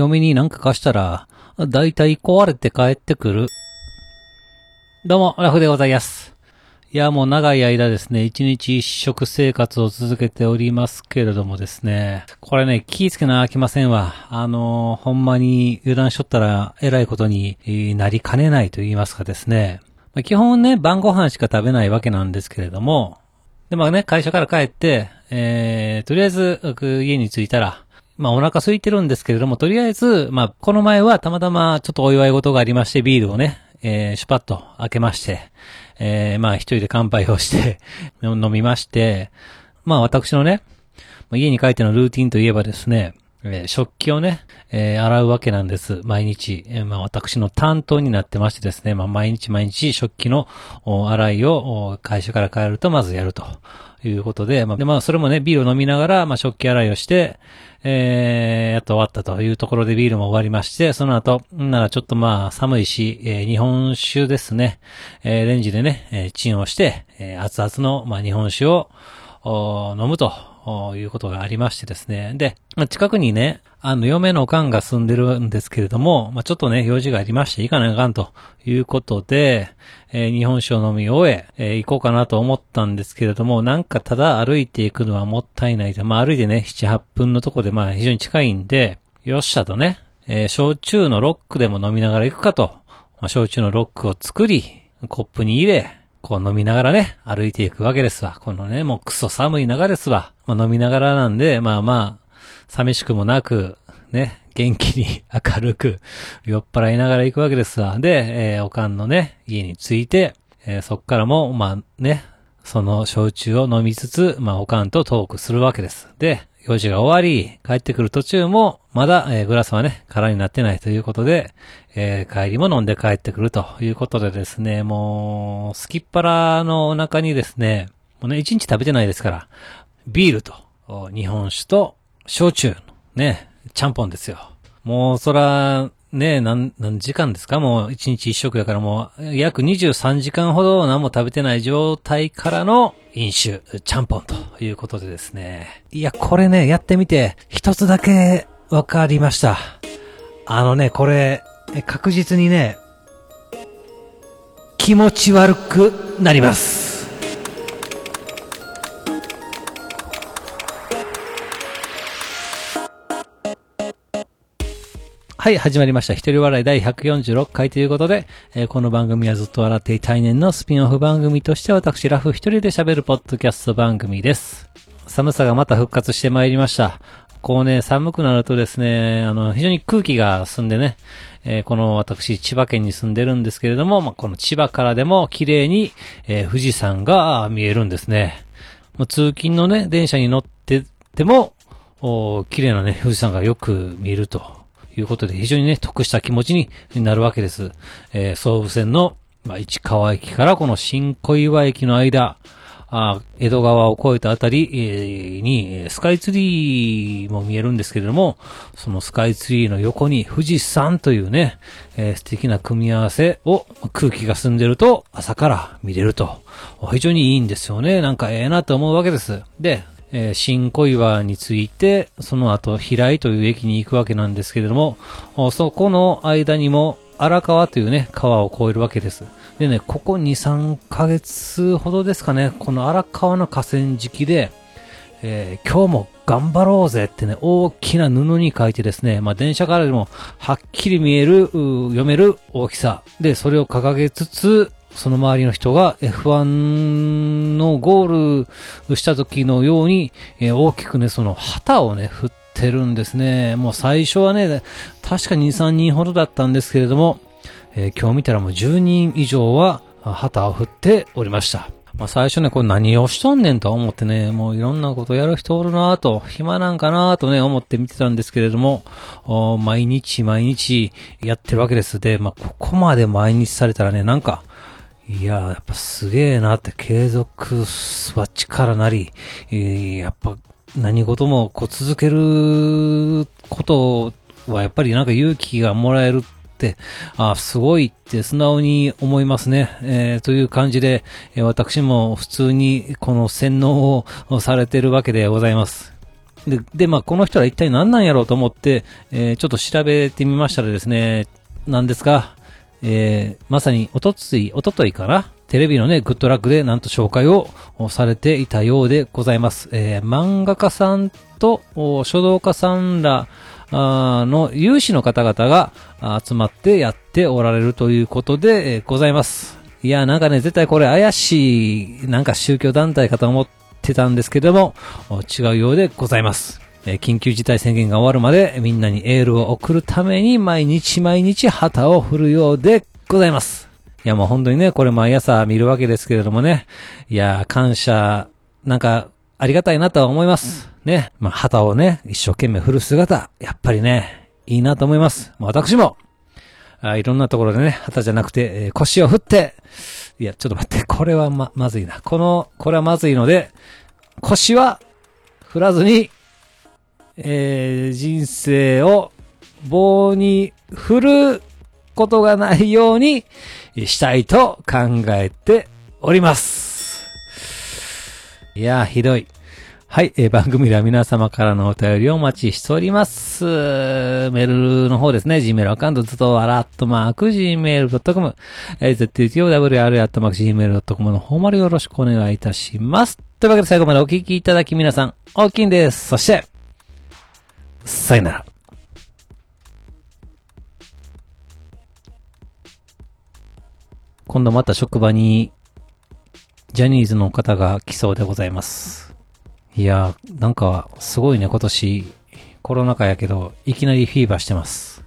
嫁になんか貸したら、だいたい壊れて帰ってくる。どうも、ラフでございます。いや、もう長い間ですね、一日一食生活を続けておりますけれどもですね、これね、気ぃつけなあきませんわ。ほんまに油断しとったら、えらいことになりかねないと言いますかですね。基本ね、晩ご飯しか食べないわけなんですけれども、で、まあね、会社から帰って、とりあえず、家に着いたら、まあお腹空いてるんですけれども、とりあえず、まあこの前はたまたまちょっとお祝い事がありまして、ビールをね、シュパッと開けまして、まあ一人で乾杯をして、飲みまして、まあ私のね、家に帰ってのルーティンといえばですね、食器をね、洗うわけなんです。毎日、まあ私の担当になってましてですね、まあ毎日食器の洗いを会社から帰るとまずやるということで、まあそれもね、ビールを飲みながら、まあ食器洗いをして、やっと終わったというところでビールも終わりまして、その後、ならちょっとまあ寒いし、日本酒ですね、レンジでね、チンをして、熱々のまあ日本酒を飲むと。いうことがありましてですね。で、近くにね、嫁のおかんが住んでるんですけれども、まあ、ちょっとね、用事がありまして、行かなあかんということで、日本酒を飲み終え、行こうかなと思ったんですけれども、なんかただ歩いていくのはもったいない。まあ、歩いてね、7、8分のとこで、まあ、非常に近いんで、よっしゃとね、焼酎のロックでも飲みながら行くかと、まあ、焼酎のロックを作り、コップに入れ、こう飲みながらね、歩いていくわけですわ。このね、もうクソ寒い中ですわ。まあ、飲みながらなんで、まあ、寂しくもなく、ね、元気に明るく酔っ払いながら行くわけですわ。で、おかんのね、家に着いて、そっからも、まあね、その焼酎を飲みつつ、まあおかんとトークするわけです。で、用事が終わり、帰ってくる途中も、まだ、グラスはね、空になってないということで、帰りも飲んで帰ってくるということでですね、もう、すきっ腹のお腹にですね、もうね、一日食べてないですから、ビールと、日本酒と、焼酎の、ね、ちゃんぽんですよ。もう、そら、ね、何時間ですか？もう、一日一食やからもう、約23時間ほど何も食べてない状態からの、飲酒、ちゃんぽんということでですね。いや、これね、やってみて、一つだけわかりました。これ、確実にね、気持ち悪くなります。はい、始まりました。一人笑い第146回ということで、この番組はずっと笑っていたい年のスピンオフ番組として私ラフ一人で喋るポッドキャスト番組です。寒さがまた復活してまいりました。こうね、寒くなるとですね、非常に空気が澄んでね、この私千葉県に住んでるんですけれども、まあ、この千葉からでも綺麗に、富士山が見えるんですね。もう通勤のね、電車に乗ってても、綺麗なね、富士山がよく見えると。いうことで非常にね、得した気持ちになるわけです。総武線の、まあ、市川駅からこの新小岩駅の間、江戸川を越えたあたり、にスカイツリーも見えるんですけれども、そのスカイツリーの横に富士山というね、素敵な組み合わせを空気が澄んでると朝から見れると。非常にいいんですよね。なんかええなと思うわけです。で、新小岩について、その後、平井という駅に行くわけなんですけれども、そこの間にも、荒川というね、川を越えるわけです。でね、ここ2、3ヶ月ほどですかね、この荒川の河川敷で、今日も頑張ろうぜってね、大きな布に書いてですね、まあ、電車からでも、はっきり見える、読める大きさ。で、それを掲げつつ、その周りの人が F1 のゴールした時のように大きくね、その旗をね、振ってるんですね。もう最初はね、確か2、3人ほどだったんですけれども、今日見たらもう10人以上は旗を振っておりました。まあ最初ね、これ何をしとんねんと思ってね、もういろんなことやる人おるなぁと、暇なんかなぁとね、思って見てたんですけれども、毎日やってるわけです。で、まあここまで毎日されたらね、なんか、いやー、やっぱすげーなって、継続は力なり、やっぱ何事もこう続けることはやっぱりなんか勇気がもらえるって、あ、すごいって素直に思いますね。という感じで、私も普通にこの洗脳をされてるわけでございます。で、まあ、この人は一体何なんやろうと思って、ちょっと調べてみましたらですね、なんですが、まさにおとといかな、テレビのね、グッドラックでなんと紹介をされていたようでございます。漫画家さんと書道家さんらの有志の方々が集まってやっておられるということで、ございます。いや、なんかね、絶対これ怪しい、なんか宗教団体かと思ってたんですけども、違うようでございます。緊急事態宣言が終わるまでみんなにエールを送るために毎日旗を振るようでございます。いやもう本当にね、これ毎朝見るわけですけれどもね。いや、感謝、なんかありがたいなとは思います。ね。まあ、旗をね、一生懸命振る姿、やっぱりね、いいなと思います。私も、いろんなところでね、旗じゃなくて、腰を振って、いや、ちょっと待って、これはまずいな。これはまずいので、腰は振らずに、人生を棒に振ることがないようにしたいと考えております。いやー、ひどい。はい、番組では皆様からのお便りをお待ちしております。メールの方ですね、Gmail アカウント、zutowara@gmail.com、zutowara@gmail.com の方までよろしくお願いいたします。というわけで最後までお聞きいただき皆さん、大きいんです。そして、さよなら。今度また職場にジャニーズの方が来そうでございます。いやー、なんかすごいね、今年コロナ禍やけどいきなりフィーバーしてます。